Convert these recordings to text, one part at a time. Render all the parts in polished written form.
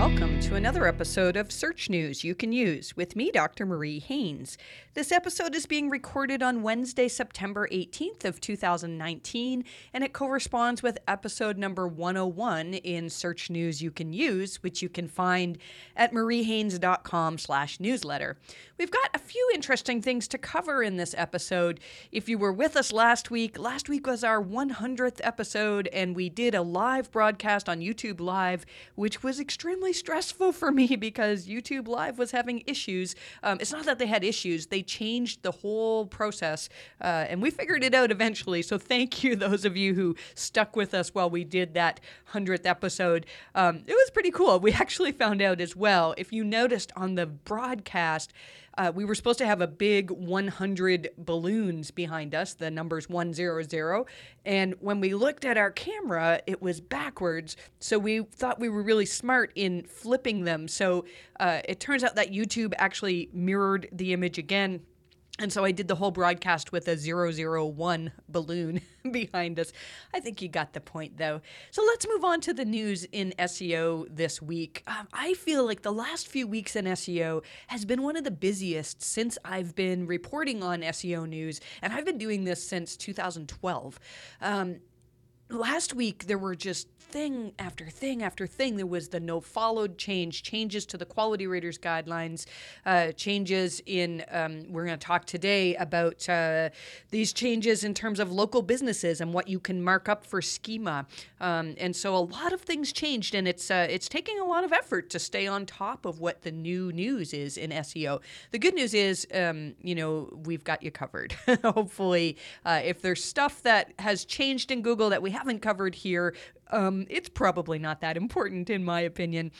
Welcome to another episode of Search News You Can Use with me, Dr. Marie Haynes. This episode is being recorded on Wednesday, September 18th of 2019, and it corresponds with episode number 101 in Search News You Can Use, which you can find at mariehaines.com/newsletter. We've got a few interesting things to cover in this episode. If you were with us last week was our 100th episode, and we did a live broadcast on YouTube Live, which was extremely stressful for me because YouTube Live was having issues. It's not that they had issues. They changed the whole process, and we figured it out eventually. So thank you, those of you who stuck with us while we did that 100th episode. It was pretty cool. We actually found out as well, if you noticed on the broadcast, we were supposed to have a big 100 balloons behind us, the numbers 100. And when we looked at our camera, it was backwards. So we thought we were really smart in flipping them. So it turns out that YouTube actually mirrored the image again. And so I did the whole broadcast with a 001 balloon behind us. I think you got the point, though. So let's move on to the news in SEO this week. I feel like the last few weeks in SEO has been one of the busiest since I've been reporting on SEO news, and I've been doing this since 2012. Last week, there were just thing after thing after thing. There was the no-followed change, changes to the quality raters guidelines, changes in, we're going to talk today about these changes in terms of local businesses and what you can mark up for schema. And so a lot of things changed, and it's taking a lot of effort to stay on top of what the new news is in SEO. The good news is, we've got you covered. Hopefully, if there's stuff that has changed in Google that we haven't covered here, it's probably not that important, in my opinion.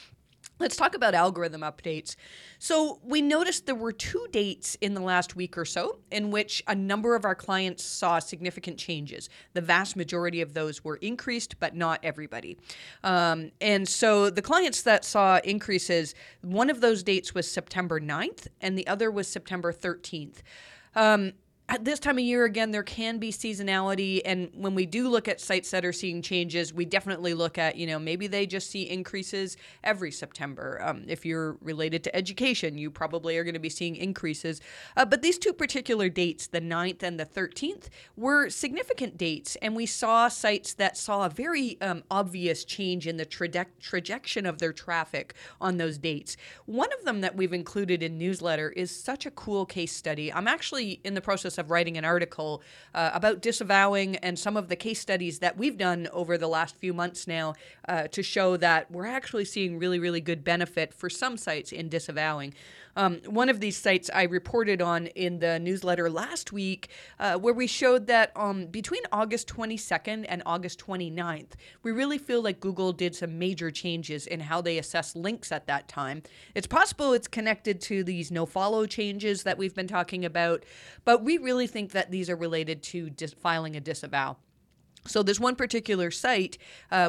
Let's talk about algorithm updates. So we noticed there were two dates in the last week or so in which a number of our clients saw significant changes. The vast majority of those were increased, but not everybody. And so the clients that saw increases, one of those dates was September 9th, and the other was September 13th. At this time of year, again, there can be seasonality, and when we do look at sites that are seeing changes, we definitely look at, maybe they just see increases every September. If you're related to education, you probably are going to be seeing increases. But these two particular dates, the 9th and the 13th, were significant dates, and we saw sites that saw a very obvious change in the trajectory of their traffic on those dates. One of them that we've included in newsletter is such a cool case study. I'm actually in the process of writing an article about disavowing and some of the case studies that we've done over the last few months now to show that we're actually seeing really, really good benefit for some sites in disavowing. One of these sites I reported on in the newsletter last week where we showed that between August 22nd and August 29th, we really feel like Google did some major changes in how they assess links at that time. It's possible it's connected to these no-follow changes that we've been talking about, but we really think that these are related to filing a disavow. So this one particular site,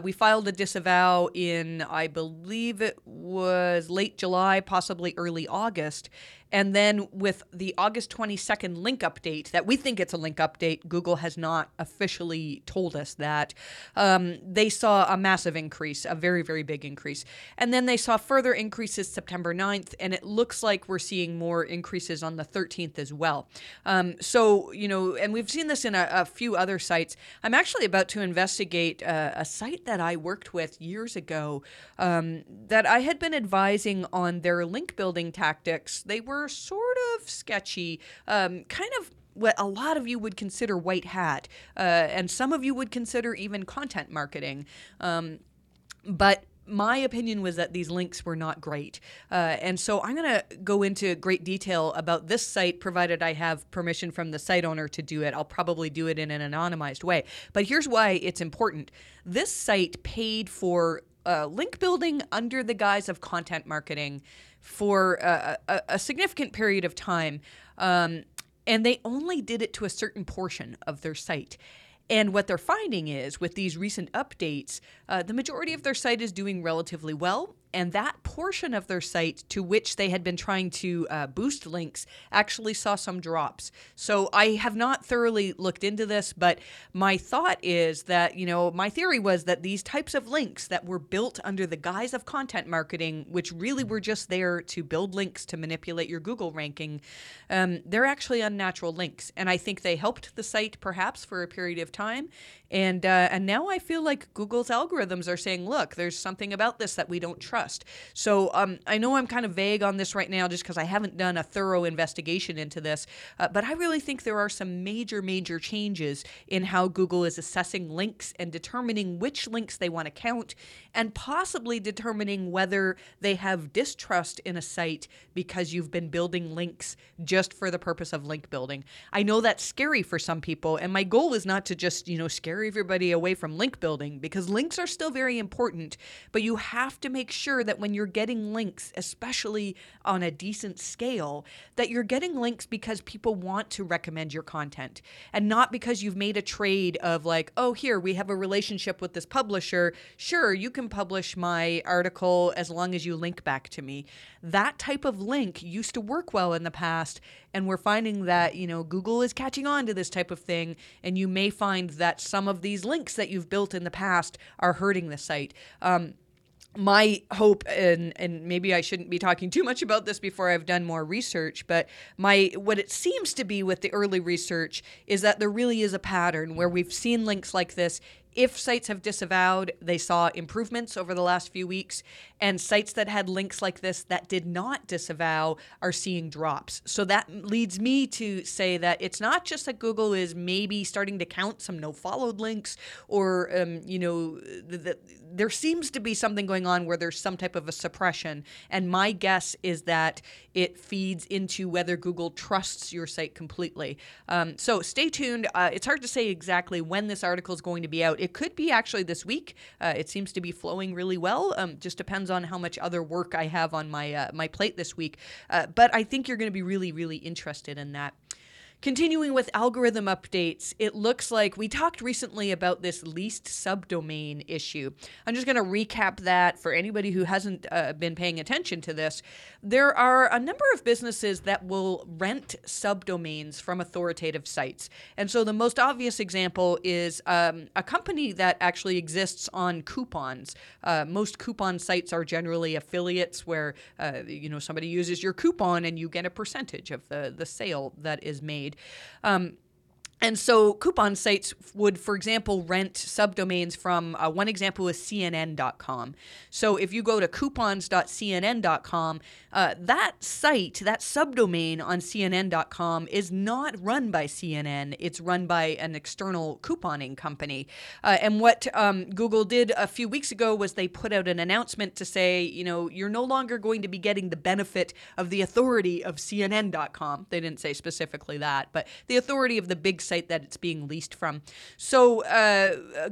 we filed a disavow in, I believe it was late July, possibly early August. And then with the August 22nd link update, that we think it's a link update, Google has not officially told us that, they saw a massive increase, a very, very big increase. And then they saw further increases September 9th, and it looks like we're seeing more increases on the 13th as well. And we've seen this in a few other sites. I'm actually about to investigate a site that I worked with years ago that I had been advising on their link building tactics. They were sort of sketchy, kind of what a lot of you would consider white hat, and some of you would consider even content marketing. But my opinion was that these links were not great. And so I'm going to go into great detail about this site, provided I have permission from the site owner to do it. I'll probably do it in an anonymized way. But here's why it's important. This site paid for link building under the guise of content marketing for a significant period of time, and they only did it to a certain portion of their site. And what they're finding is, with these recent updates, the majority of their site is doing relatively well, And that portion of their site to which they had been trying to boost links actually saw some drops. So I have not thoroughly looked into this, but my thought is that, you know, my theory was that these types of links that were built under the guise of content marketing, which really were just there to build links to manipulate your Google ranking, they're actually unnatural links. And I think they helped the site perhaps for a period of time. And now I feel like Google's algorithms are saying, look, there's something about this that we don't trust. So I know I'm kind of vague on this right now just because I haven't done a thorough investigation into this, but I really think there are some major, major changes in how Google is assessing links and determining which links they want to count and possibly determining whether they have distrust in a site because you've been building links just for the purpose of link building. I know that's scary for some people, and my goal is not to just, you know, scare everybody away from link building because links are still very important, but you have to make sure that when you're getting links, especially on a decent scale, that you're getting links because people want to recommend your content and not because you've made a trade of like, oh, here, we have a relationship with this publisher. Sure, you can publish my article as long as you link back to me. That type of link used to work well in the past, and we're finding that, you know, Google is catching on to this type of thing, and you may find that some of these links that you've built in the past are hurting the site. My hope, and maybe I shouldn't be talking too much about this before I've done more research, but what it seems to be with the early research is that there really is a pattern where we've seen links like this. If sites have disavowed, they saw improvements over the last few weeks, and sites that had links like this that did not disavow are seeing drops. So that leads me to say that it's not just that Google is maybe starting to count some no-followed links, or you know, there seems to be something going on where there's some type of a suppression. And my guess is that it feeds into whether Google trusts your site completely. So stay tuned. It's hard to say exactly when this article is going to be out. It could be actually this week. It seems to be flowing really well. Just depends on how much other work I have on my my plate this week. But I think you're going to be really, really interested in that. Continuing with algorithm updates, it looks like we talked recently about this least subdomain issue. I'm just going to recap that for anybody who hasn't been paying attention to this. There are a number of businesses that will rent subdomains from authoritative sites. And so the most obvious example is a company that actually exists on coupons. Most coupon sites are generally affiliates where you know, somebody uses your coupon and you get a percentage of the sale that is made. And so coupon sites would, for example, rent subdomains from, one example is CNN.com. So if you go to coupons.cnn.com, that site, that subdomain on CNN.com is not run by CNN. It's run by an external couponing company. And what Google did a few weeks ago was they put out an announcement to say, you know, you're no longer going to be getting the benefit of the authority of CNN.com. They didn't say specifically that, but the authority of the big site that it's being leased from. So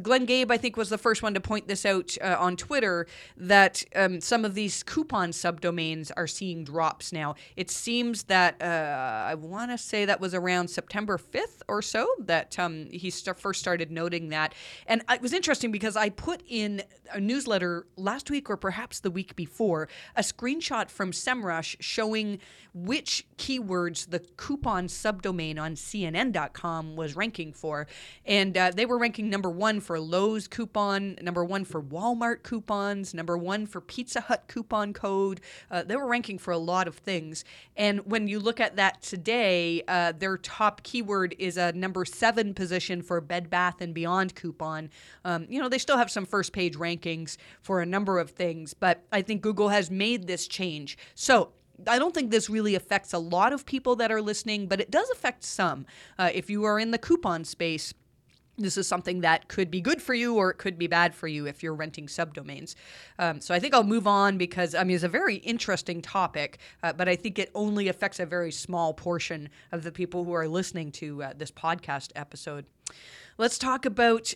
Glenn Gabe, I think, was the first one to point this out on Twitter, that some of these coupon subdomains are seeing drops now. It seems that, I want to say that was around September 5th or so, that he first started noting that. And it was interesting because I put in a newsletter last week or perhaps the week before, a screenshot from SEMrush showing which keywords the coupon subdomain on CNN.com was ranking for. And they were ranking number one for Lowe's coupon, number one for Walmart coupons, number one for Pizza Hut coupon code. They were ranking for a lot of things. And when you look at that today, their top keyword is a number 7 position for Bed Bath and Beyond coupon. You know, they still have some first page rankings for a number of things, but I think Google has made this change. So I don't think this really affects a lot of people that are listening, but it does affect some. If you are in the coupon space, this is something that could be good for you or it could be bad for you if you're renting subdomains. So I think I'll move on because, I mean, it's a very interesting topic, but I think it only affects a very small portion of the people who are listening to this podcast episode. Let's talk about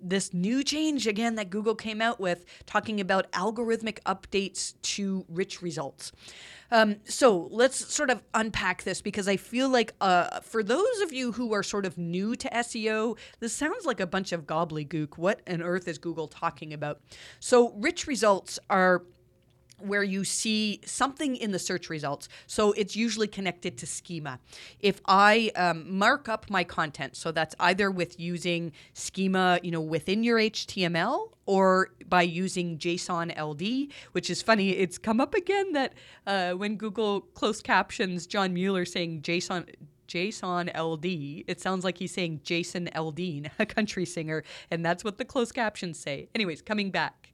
this new change, again, that Google came out with, talking about algorithmic updates to rich results. So let's sort of unpack this because I feel like for those of you who are sort of new to SEO, this sounds like a bunch of gobbledygook. What on earth is Google talking about? So rich results are where you see something in the search results. So it's usually connected to schema. If I mark up my content, so that's either with using schema, you know, within your HTML, or by using JSON-LD, which is funny. It's come up again that when Google closed captions John Mueller saying JSON-LD, it sounds like he's saying Jason Aldean, a country singer, and that's what the closed captions say. Anyways, coming back.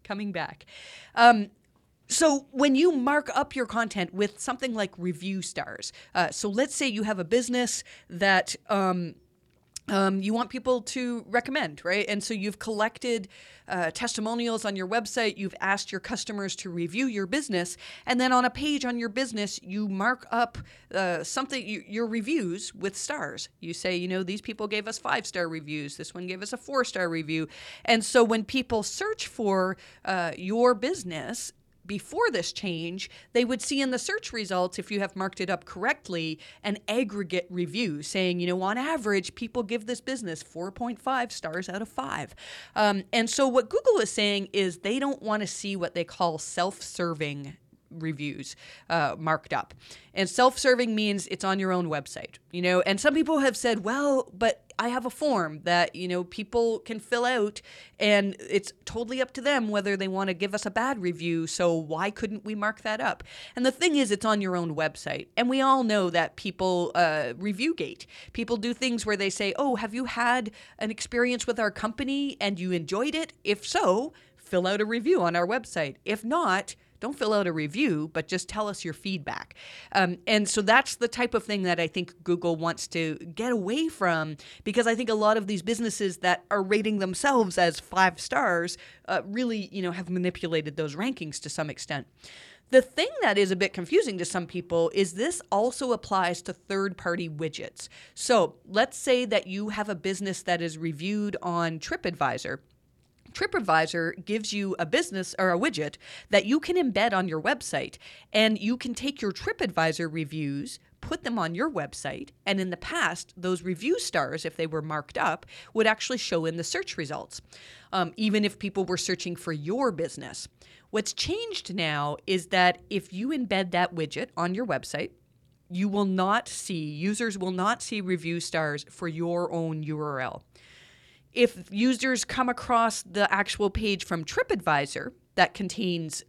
So when you mark up your content with something like review stars, so let's say you have a business that you want people to recommend, right? And so you've collected testimonials on your website, you've asked your customers to review your business, and then on a page on your business, you mark up your reviews with stars. You say, you know, these people gave us 5-star reviews, this one gave us a 4-star review. And so when people search for your business, before this change, they would see in the search results, if you have marked it up correctly, an aggregate review saying, you know, on average, people give this business 4.5 stars out of 5. And so what Google is saying is they don't want to see what they call self-serving reviews marked up. And self-serving means it's on your own website, you know, and some people have said, well, but I have a form that, you know, people can fill out and it's totally up to them whether they want to give us a bad review. So why couldn't we mark that up? And the thing is, it's on your own website. And we all know that people review gate. People do things where they say, oh, have you had an experience with our company and you enjoyed it? If so, fill out a review on our website. If not, don't fill out a review, but just tell us your feedback. And so that's the type of thing that I think Google wants to get away from, because I think a lot of these businesses that are rating themselves as 5 stars really, you know, have manipulated those rankings to some extent. The thing that is a bit confusing to some people is this also applies to third-party widgets. So let's say that you have a business that is reviewed on TripAdvisor. TripAdvisor gives you a business or a widget that you can embed on your website, and you can take your TripAdvisor reviews, put them on your website, and in the past, those review stars, if they were marked up, would actually show in the search results, even if people were searching for your business. What's changed now is that if you embed that widget on your website, you will not see, users will not see review stars for your own URL. If users come across the actual page from TripAdvisor that contains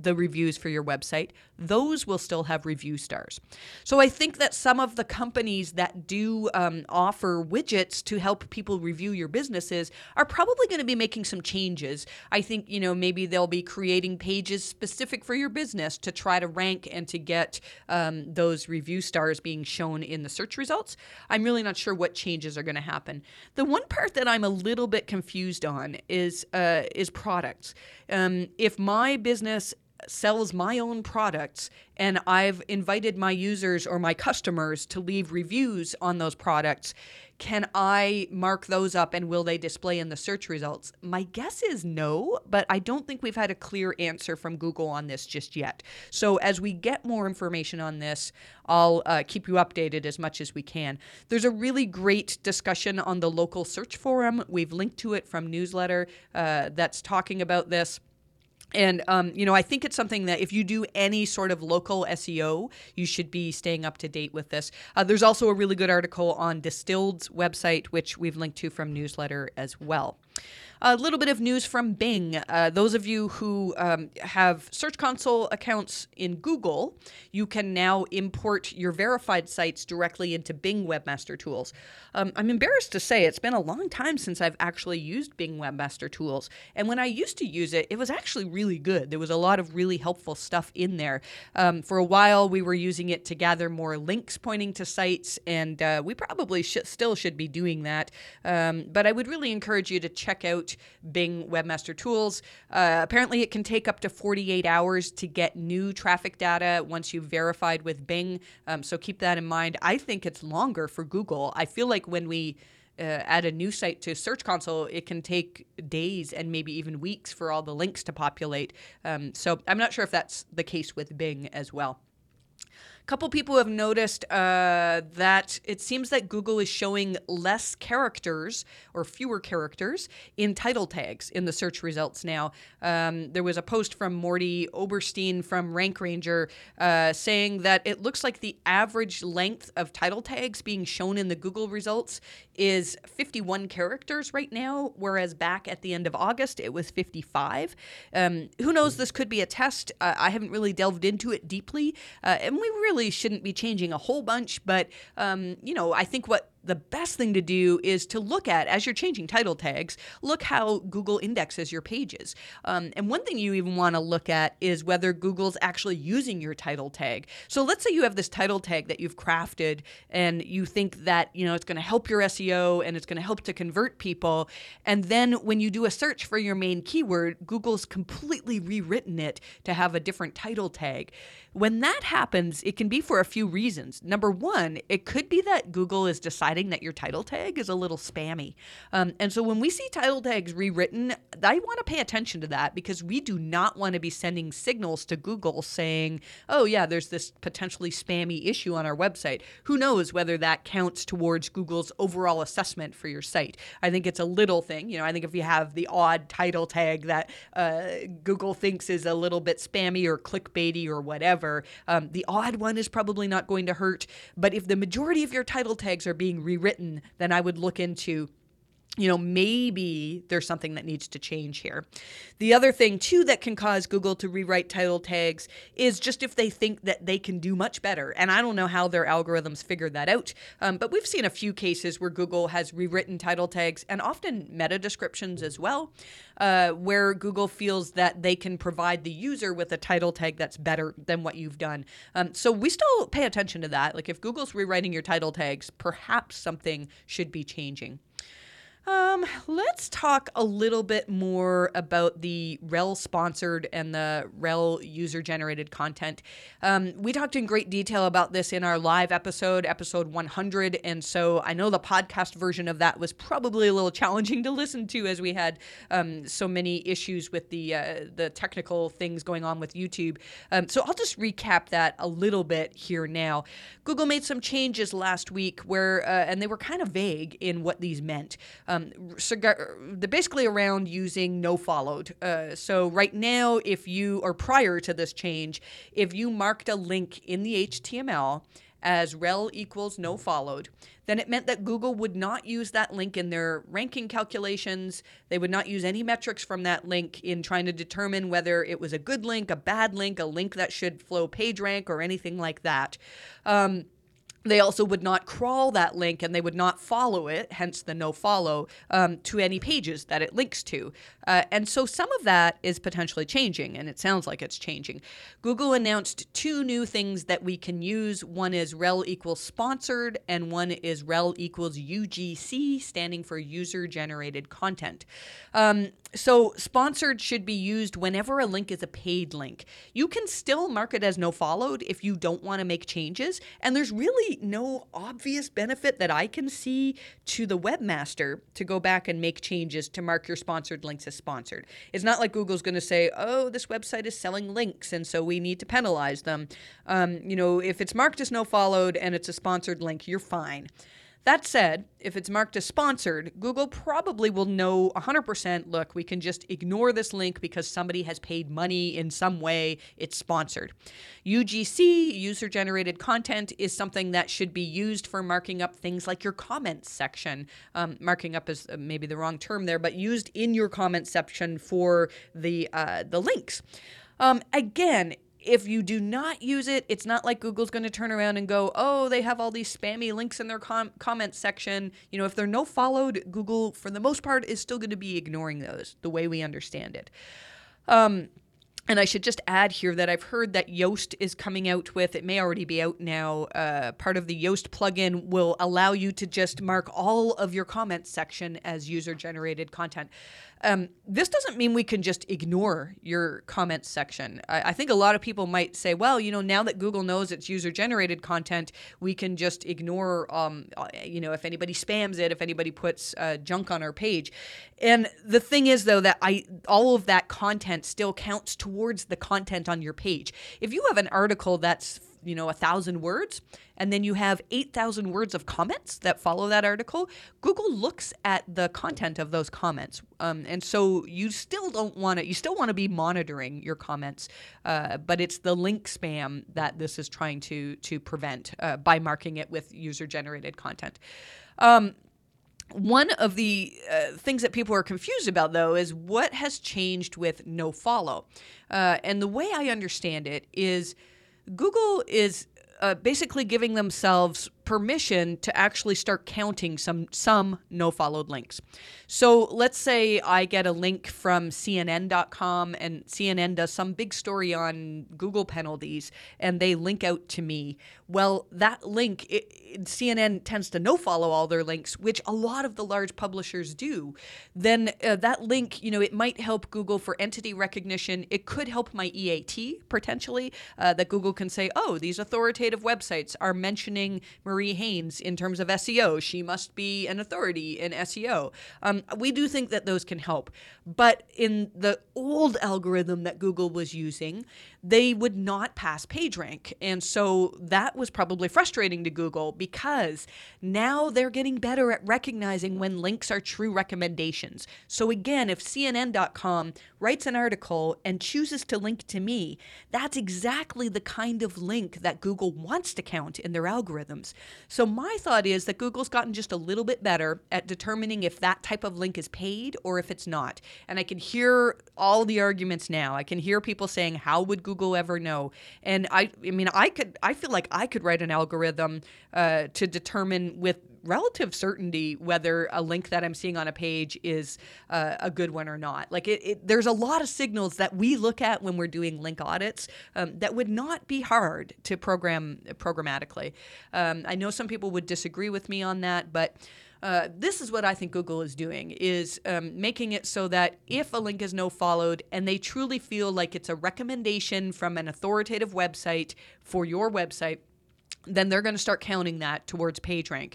the reviews for your website, those will still have review stars. So I think that some of the companies that do offer widgets to help people review your businesses are probably going to be making some changes. I think, you know, maybe they'll be creating pages specific for your business to try to rank and to get those review stars being shown in the search results. I'm really not sure what changes are going to happen. The one part that I'm a little bit confused on is products. If my business sells my own products and I've invited my users or my customers to leave reviews on those products, can I mark those up and will they display in the search results? My guess is no, but I don't think we've had a clear answer from Google on this just yet. So as we get more information on this, I'll keep you updated as much as we can. There's a really great discussion on the local search forum. We've linked to it from newsletter that's talking about this. And, you know, I think it's something that if you do any sort of local SEO, you should be staying up to date with this. There's also a really good article on Distilled's website, which we've linked to from newsletter as well. A little bit of news from Bing. Those of you who have Search Console accounts in Google, you can now import your verified sites directly into Bing Webmaster Tools. I'm embarrassed to say it's been a long time since I've actually used Bing Webmaster Tools. And when I used to use it, it was actually really good. There was a lot of really helpful stuff in there. For a while, we were using it to gather more links pointing to sites, and we probably still should be doing that. But I would really encourage you to check out Bing Webmaster Tools. Apparently, it can take up to 48 hours to get new traffic data once you've verified with Bing. So keep that in mind. I think it's longer for Google. I feel like when we add a new site to Search Console, it can take days and maybe even weeks for all the links to populate. So I'm not sure if that's the case with Bing as well. couple people have noticed that it seems that Google is showing less characters or fewer characters in title tags in the search results now. There was a post from Morty Oberstein from Rank Ranger saying that it looks like the average length of title tags being shown in the Google results is 51 characters right now, whereas back at the end of August, it was 55. Who knows? This could be a test. I haven't really delved into it deeply, and we really shouldn't be changing a whole bunch, but you know, I think what the best thing to do is to look at, as you're changing title tags, look how Google indexes your pages. And one thing you even want to look at is whether Google's actually using your title tag. So let's say you have this title tag that you've crafted and you think that, you know, it's going to help your SEO and it's going to help to convert people. And then when you do a search for your main keyword, Google's completely rewritten it to have a different title tag. When that happens, it can be for a few reasons. Number one, it could be that Google is deciding that your title tag is a little spammy. And so when we see title tags rewritten, I want to pay attention to that, because we do not want to be sending signals to Google saying, oh yeah, there's this potentially spammy issue on our website. Who knows whether that counts towards Google's overall assessment for your site. I think it's a little thing. You know, I think if you have the odd title tag that Google thinks is a little bit spammy or clickbaity or whatever, the odd one is probably not going to hurt. But if the majority of your title tags are being rewritten, then I would look into, you know, maybe there's something that needs to change here. The other thing, too, that can cause Google to rewrite title tags is just if they think that they can do much better. And I don't know how their algorithms figure that out. But we've seen a few cases where Google has rewritten title tags and often meta descriptions as well, where Google feels that they can provide the user with a title tag that's better than what you've done. So we still pay attention to that. Like if Google's rewriting your title tags, perhaps something should be changing. Let's talk a little bit more about the rel sponsored and the rel user generated content. We talked in great detail about this in our live episode, episode 100. And so I know the podcast version of that was probably a little challenging to listen to, as we had so many issues with the technical things going on with YouTube. So I'll just recap that a little bit here now. Google made some changes last week where, and they were kind of vague in what these meant. They're basically around using no followed. So right now, if you, or prior to this change, if you marked a link in the HTML as rel equals no followed, then it meant that Google would not use that link in their ranking calculations. They would not use any metrics from that link in trying to determine whether it was a good link, a bad link, a link that should flow PageRank or anything like that. They also would not crawl that link, and they would not follow it, hence the no follow, to any pages that it links to. And so some of that is potentially changing, and it sounds like it's changing. Google announced two new things that we can use. One is rel equals sponsored, and one is rel equals UGC, standing for user-generated content. So sponsored should be used whenever a link is a paid link. You can still mark it as no followed if you don't want to make changes, and there's really no obvious benefit that I can see to the webmaster to go back and make changes to mark your sponsored links as sponsored. It's not like Google's going to say, oh, this website is selling links and so we need to penalize them. You know, if it's marked as no followed and it's a sponsored link, you're fine. That said, if it's marked as sponsored, Google probably will know 100%, look, we can just ignore this link because somebody has paid money in some way, it's sponsored. UGC, user-generated content, is something that should be used for marking up things like your comments section. Marking up is maybe the wrong term there, but used in your comments section for the links. Again, if you do not use it, it's not like Google's going to turn around and go, oh, they have all these spammy links in their comment section. You know, if they're no followed, Google, for the most part, is still going to be ignoring those the way we understand it. And I should just add here that I've heard that Yoast is coming out with, it may already be out now, part of the Yoast plugin will allow you to just mark all of your comments section as user-generated content. This doesn't mean we can just ignore your comments section. I think a lot of people might say, well, you know, now that Google knows it's user-generated content, we can just ignore, you know, if anybody spams it, if anybody puts junk on our page. And the thing is, though, that all of that content still counts towards the content on your page. If you have an article that's you know, 1,000 words, and then you have 8,000 words of comments that follow that article, Google looks at the content of those comments. And so you still don't want to, you still want to be monitoring your comments, but it's the link spam that this is trying to prevent by marking it with user-generated content. One of the things that people are confused about, though, is what has changed with nofollow. And the way I understand it is Google is basically giving themselves permission to actually start counting some no-followed links. So let's say I get a link from CNN.com and CNN does some big story on Google penalties and they link out to me. Well, that link, CNN tends to no-follow all their links, which a lot of the large publishers do. Then that link, you know, it might help Google for entity recognition. It could help my EAT potentially, that Google can say, oh, these authoritative websites are mentioning Marie Haynes in terms of SEO. She must be an authority in SEO. We do think that those can help. But in the old algorithm that Google was using, they would not pass PageRank. And so that was probably frustrating to Google because now they're getting better at recognizing when links are true recommendations. So again, if CNN.com writes an article and chooses to link to me, that's exactly the kind of link that Google wants to count in their algorithms. So my thought is that Google's gotten just a little bit better at determining if that type of link is paid or if it's not. And I can hear all the arguments now. I can hear people saying, how would Google ever know? And I feel like I could write an algorithm to determine with relative certainty whether a link that I'm seeing on a page is a good one or not. Like there's a lot of signals that we look at when we're doing link audits that would not be hard to program programmatically. I know some people would disagree with me on that, but this is what I think Google is doing, is making it so that if a link is no-followed and they truly feel like it's a recommendation from an authoritative website for your website, then they're going to start counting that towards PageRank.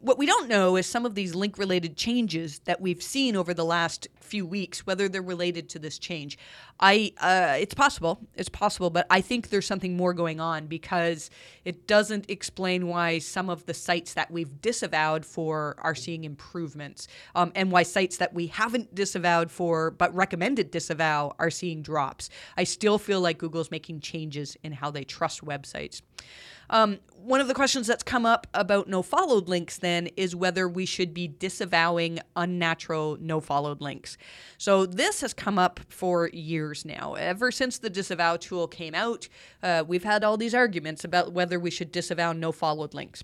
What we don't know is some of these link-related changes that we've seen over the last few weeks, whether they're related to this change. It's possible, but I think there's something more going on because it doesn't explain why some of the sites that we've disavowed for are seeing improvements, and why sites that we haven't disavowed for but recommended disavow are seeing drops. I still feel like Google's making changes in how they trust websites. One of the questions that's come up about no-followed links then is whether we should be disavowing unnatural no-followed links. So this has come up for years now. Ever since the disavow tool came out, we've had all these arguments about whether we should disavow no-followed links.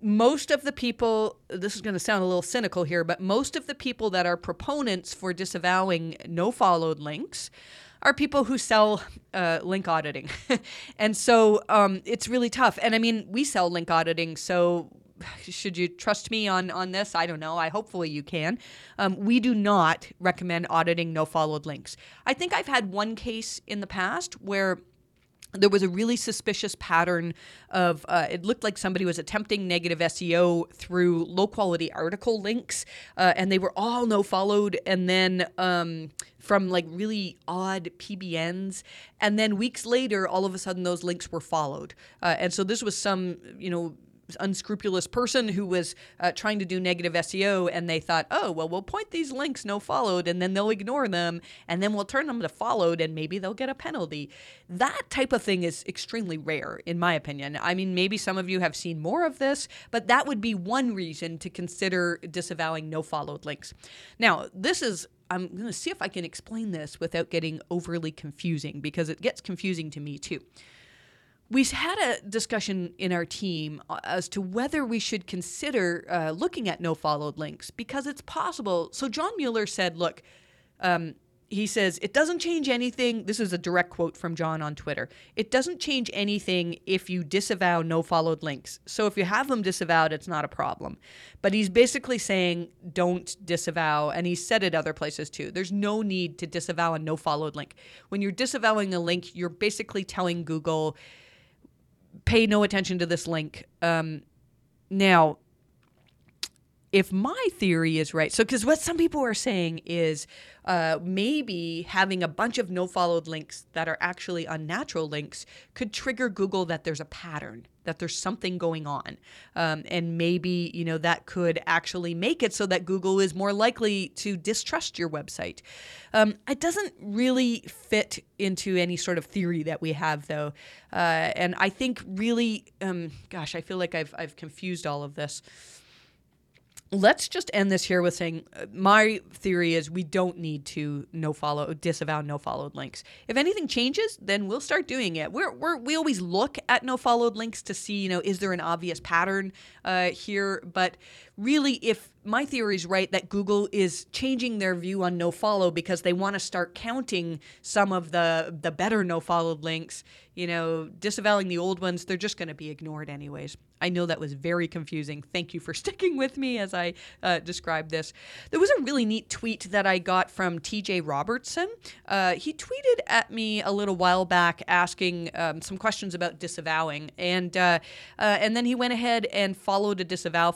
Most of the people, this is going to sound a little cynical here, but most of the people that are proponents for disavowing no-followed links are people who sell link auditing. And so it's really tough. And I mean, we sell link auditing, so should you trust me on this? I don't know. Hopefully you can. We do not recommend auditing no-followed links. I think I've had one case in the past where there was a really suspicious pattern of, it looked like somebody was attempting negative SEO through low-quality article links, and they were all no-followed, and then from like really odd PBNs. And then weeks later, all of a sudden, those links were followed. And so this was some, you know, unscrupulous person who was trying to do negative SEO, and they thought, oh, well, we'll point these links no followed and then they'll ignore them and then we'll turn them to followed and maybe they'll get a penalty. That type of thing is extremely rare, in my opinion. I mean, maybe some of you have seen more of this, but that would be one reason to consider disavowing no followed links. Now, this is, I'm going to see if I can explain this without getting overly confusing, because it gets confusing to me too. We had a discussion in our team as to whether we should consider looking at no-followed links because it's possible. So John Mueller said, look, he says, it doesn't change anything. This is a direct quote from John on Twitter. It doesn't change anything if you disavow no-followed links. So if you have them disavowed, it's not a problem. But he's basically saying don't disavow, and he said it other places too. There's no need to disavow a no-followed link. When you're disavowing a link, you're basically telling Google, pay no attention to this link. Now, if my theory is right, so because what some people are saying is maybe having a bunch of no-followed links that are actually unnatural links could trigger Google that there's a pattern, that there's something going on. And maybe, you know, that could actually make it so that Google is more likely to distrust your website. It doesn't really fit into any sort of theory that we have, though. And I think really, gosh, I feel like I've confused all of this. Let's just end this here with saying my theory is we don't need to disavow no-followed links. If anything changes, then we'll start doing it. We always look at no-followed links to see, you know, is there an obvious pattern here? But really, if my theory is right, that Google is changing their view on no-follow because they want to start counting some of the better no-followed links, you know, disavowing the old ones, they're just going to be ignored anyways. I know that was very confusing. Thank you for sticking with me as I described this. There was a really neat tweet that I got from TJ Robertson. He tweeted at me a little while back asking some questions about disavowing, and then he went ahead and submitted a disavow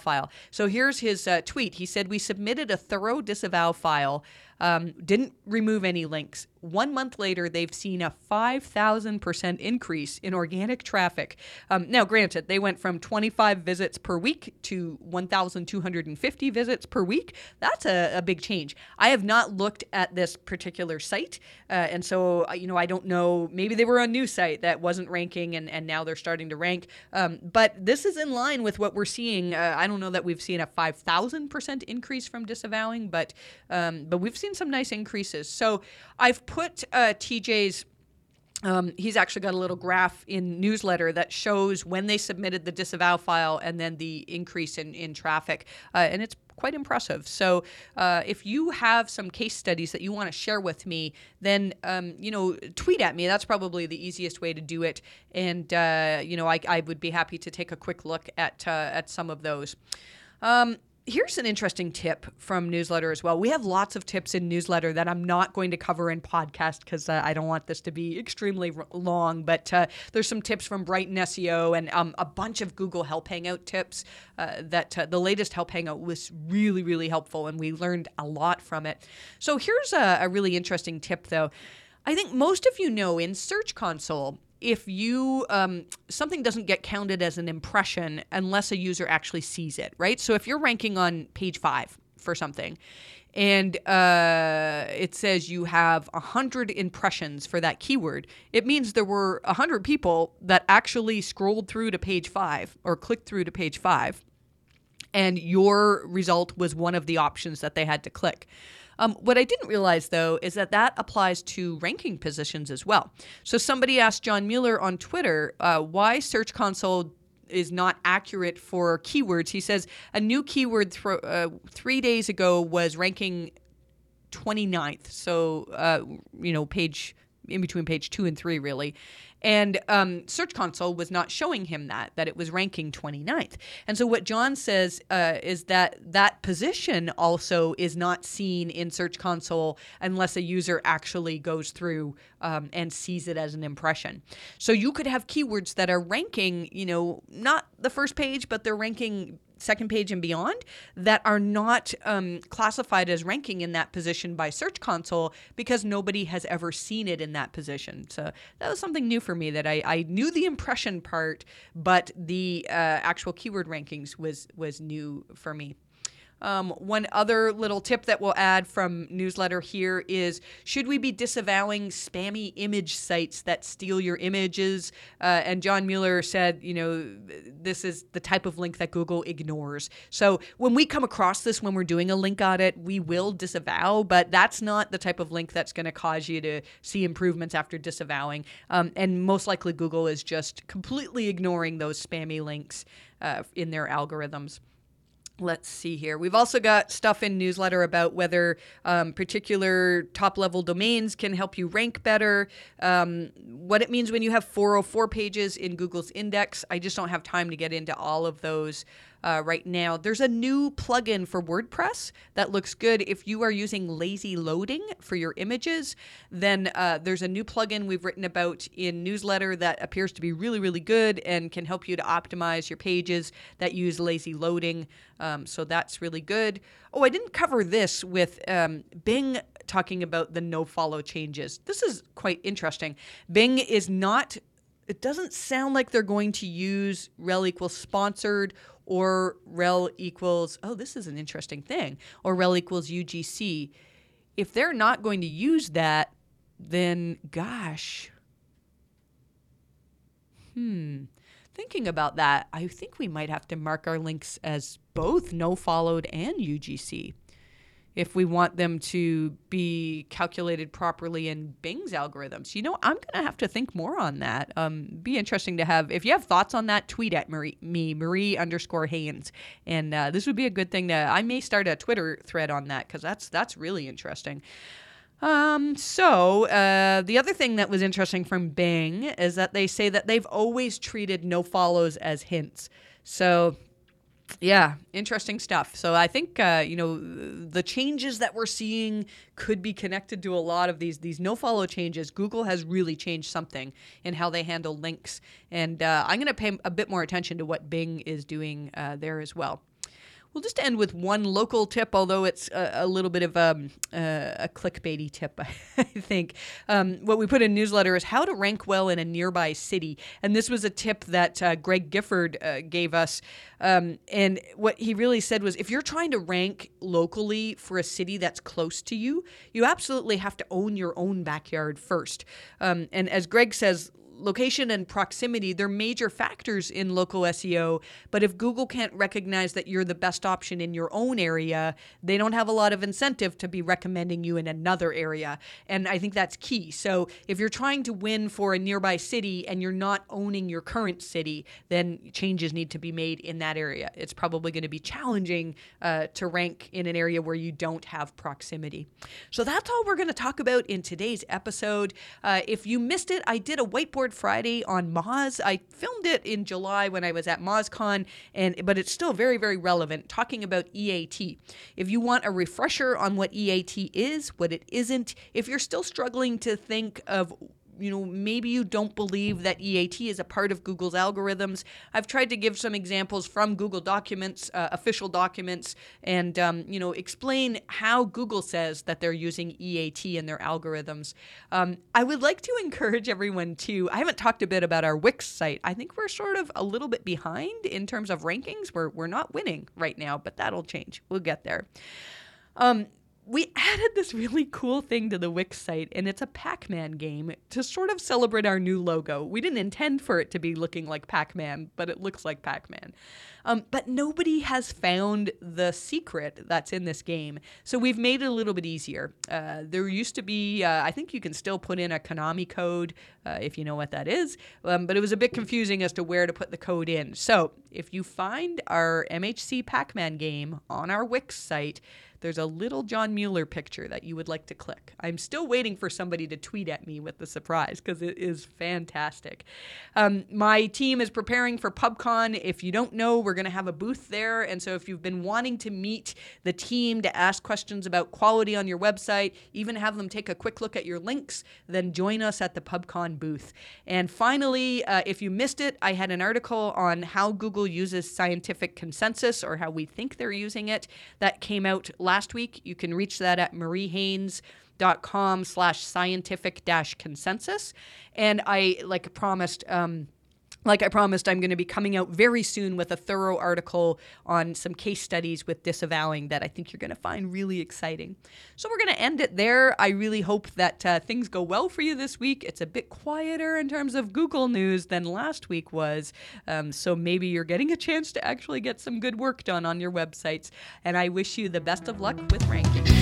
file. So here's his tweet. He said, "We submitted a thorough disavow file. Didn't remove any links. 1 month later, they've seen a 5,000% increase in organic traffic." Now, granted, they went from 25 visits per week to 1,250 visits per week. That's a big change. I have not looked at this particular site. And so, you know, I don't know. Maybe they were a new site that wasn't ranking and now they're starting to rank. But this is in line with what we're seeing. I don't know that we've seen a 5,000% increase from disavowing, but we've seen some nice increases. So I've put TJ's, he's actually got a little graph in newsletter that shows when they submitted the disavow file and then the increase in traffic. And it's quite impressive. So if you have some case studies that you want to share with me, then, you know, tweet at me. That's probably the easiest way to do it. And, you know, I would be happy to take a quick look at some of those. Here's an interesting tip from newsletter as well. We have lots of tips in newsletter that I'm not going to cover in podcast because I don't want this to be extremely long, but there's some tips from Brighton SEO and a bunch of Google Help Hangout tips that the latest Help Hangout was really, really helpful, and we learned a lot from it. So here's a really interesting tip, though. I think most of you know in Search Console, if you something doesn't get counted as an impression unless a user actually sees it, right? So if you're ranking on page 5 for something and it says you have 100 impressions for that keyword, it means there were 100 people that actually scrolled through to page 5 or clicked through to page 5, and your result was one of the options that they had to click. What I didn't realize, though, is that applies to ranking positions as well. So somebody asked John Mueller on Twitter why Search Console is not accurate for keywords. He says a new keyword 3 days ago was ranking 29th. So, you know, page in between page 2 and 3, really. And Search Console was not showing him that it was ranking 29th. And so what John says is that position also is not seen in Search Console unless a user actually goes through and sees it as an impression. So you could have keywords that are ranking, you know, not the first page, but they're ranking second page and beyond, that are not classified as ranking in that position by Search Console because nobody has ever seen it in that position. So that was something new for me, that I knew the impression part, but the actual keyword rankings was new for me. One other little tip that we'll add from newsletter here is, should we be disavowing spammy image sites that steal your images? And John Mueller said, you know, this is the type of link that Google ignores. So when we come across this, when we're doing a link audit, we will disavow, but that's not the type of link that's going to cause you to see improvements after disavowing. And most likely Google is just completely ignoring those spammy links in their algorithms. Let's see here. We've also got stuff in newsletter about whether particular top-level domains can help you rank better, what it means when you have 404 pages in Google's index. I just don't have time to get into all of those. right now. There's a new plugin for WordPress that looks good. If you are using lazy loading for your images, then there's a new plugin we've written about in newsletter that appears to be really, really good and can help you to optimize your pages that use lazy loading. So that's really good. Oh, I didn't cover this with Bing talking about the no-follow changes. This is quite interesting. Bing is not, it doesn't sound like they're going to use rel=sponsored or rel=, oh, this is an interesting thing, or rel=UGC. If they're not going to use that, then gosh. Thinking about that, I think we might have to mark our links as both no-followed and UGC if we want them to be calculated properly in Bing's algorithms. You know, I'm going to have to think more on that. Be interesting to have, if you have thoughts on that, tweet at Marie_Haynes. And this would be a good thing to, I may start a Twitter thread on that because that's really interesting. So the other thing that was interesting from Bing is that they say that they've always treated no follows as hints. So yeah, interesting stuff. So I think, the changes that we're seeing could be connected to a lot of these no-follow changes. Google has really changed something in how they handle links. And I'm going to pay a bit more attention to what Bing is doing there as well. We'll just end with one local tip, although it's a little bit of a clickbaity tip, I think. What we put in newsletter is how to rank well in a nearby city. And this was a tip that Greg Gifford gave us. And what he really said was, if you're trying to rank locally for a city that's close to you, you absolutely have to own your own backyard first. And as Greg says, location and proximity, they're major factors in local SEO, but if Google can't recognize that you're the best option in your own area, they don't have a lot of incentive to be recommending you in another area. And I think that's key. So if you're trying to win for a nearby city and you're not owning your current city, then changes need to be made in that area. It's probably going to be challenging to rank in an area where you don't have proximity. So that's all we're going to talk about in today's episode. If you missed it, I did a whiteboard Friday on Moz. I filmed it in July when I was at MozCon, but it's still very, very relevant, talking about EAT. If you want a refresher on what EAT is, what it isn't, if you're still struggling to think of, maybe you don't believe that EAT is a part of Google's algorithms. I've tried to give some examples from Google documents, official documents, and, explain how Google says that they're using EAT in their algorithms. I would like to encourage everyone I haven't talked a bit about our Wix site. I think we're sort of a little bit behind in terms of rankings. We're not winning right now, but that'll change. We'll get there. We added this really cool thing to the Wix site, and it's a Pac-Man game to sort of celebrate our new logo. We didn't intend for it to be looking like Pac-Man, but it looks like Pac-Man. But nobody has found the secret that's in this game, so we've made it a little bit easier. There used to be, I think you can still put in a Konami code, if you know what that is, but it was a bit confusing as to where to put the code in. So if you find our MHC Pac-Man game on our Wix site, there's a little John Mueller picture that you would like to click. I'm still waiting for somebody to tweet at me with the surprise because it is fantastic. My team is preparing for PubCon. If you don't know, we're going to have a booth there. And so if you've been wanting to meet the team to ask questions about quality on your website, even have them take a quick look at your links, then join us at the PubCon booth. And finally, if you missed it, I had an article on how Google uses scientific consensus, or how we think they're using it, that came out last week. You can reach that at MarieHaynes.com/scientific-consensus. And I, like I promised, I'm going to be coming out very soon with a thorough article on some case studies with disavowing that I think you're going to find really exciting. So we're going to end it there. I really hope that things go well for you this week. It's a bit quieter in terms of Google news than last week was. So maybe you're getting a chance to actually get some good work done on your websites. And I wish you the best of luck with ranking.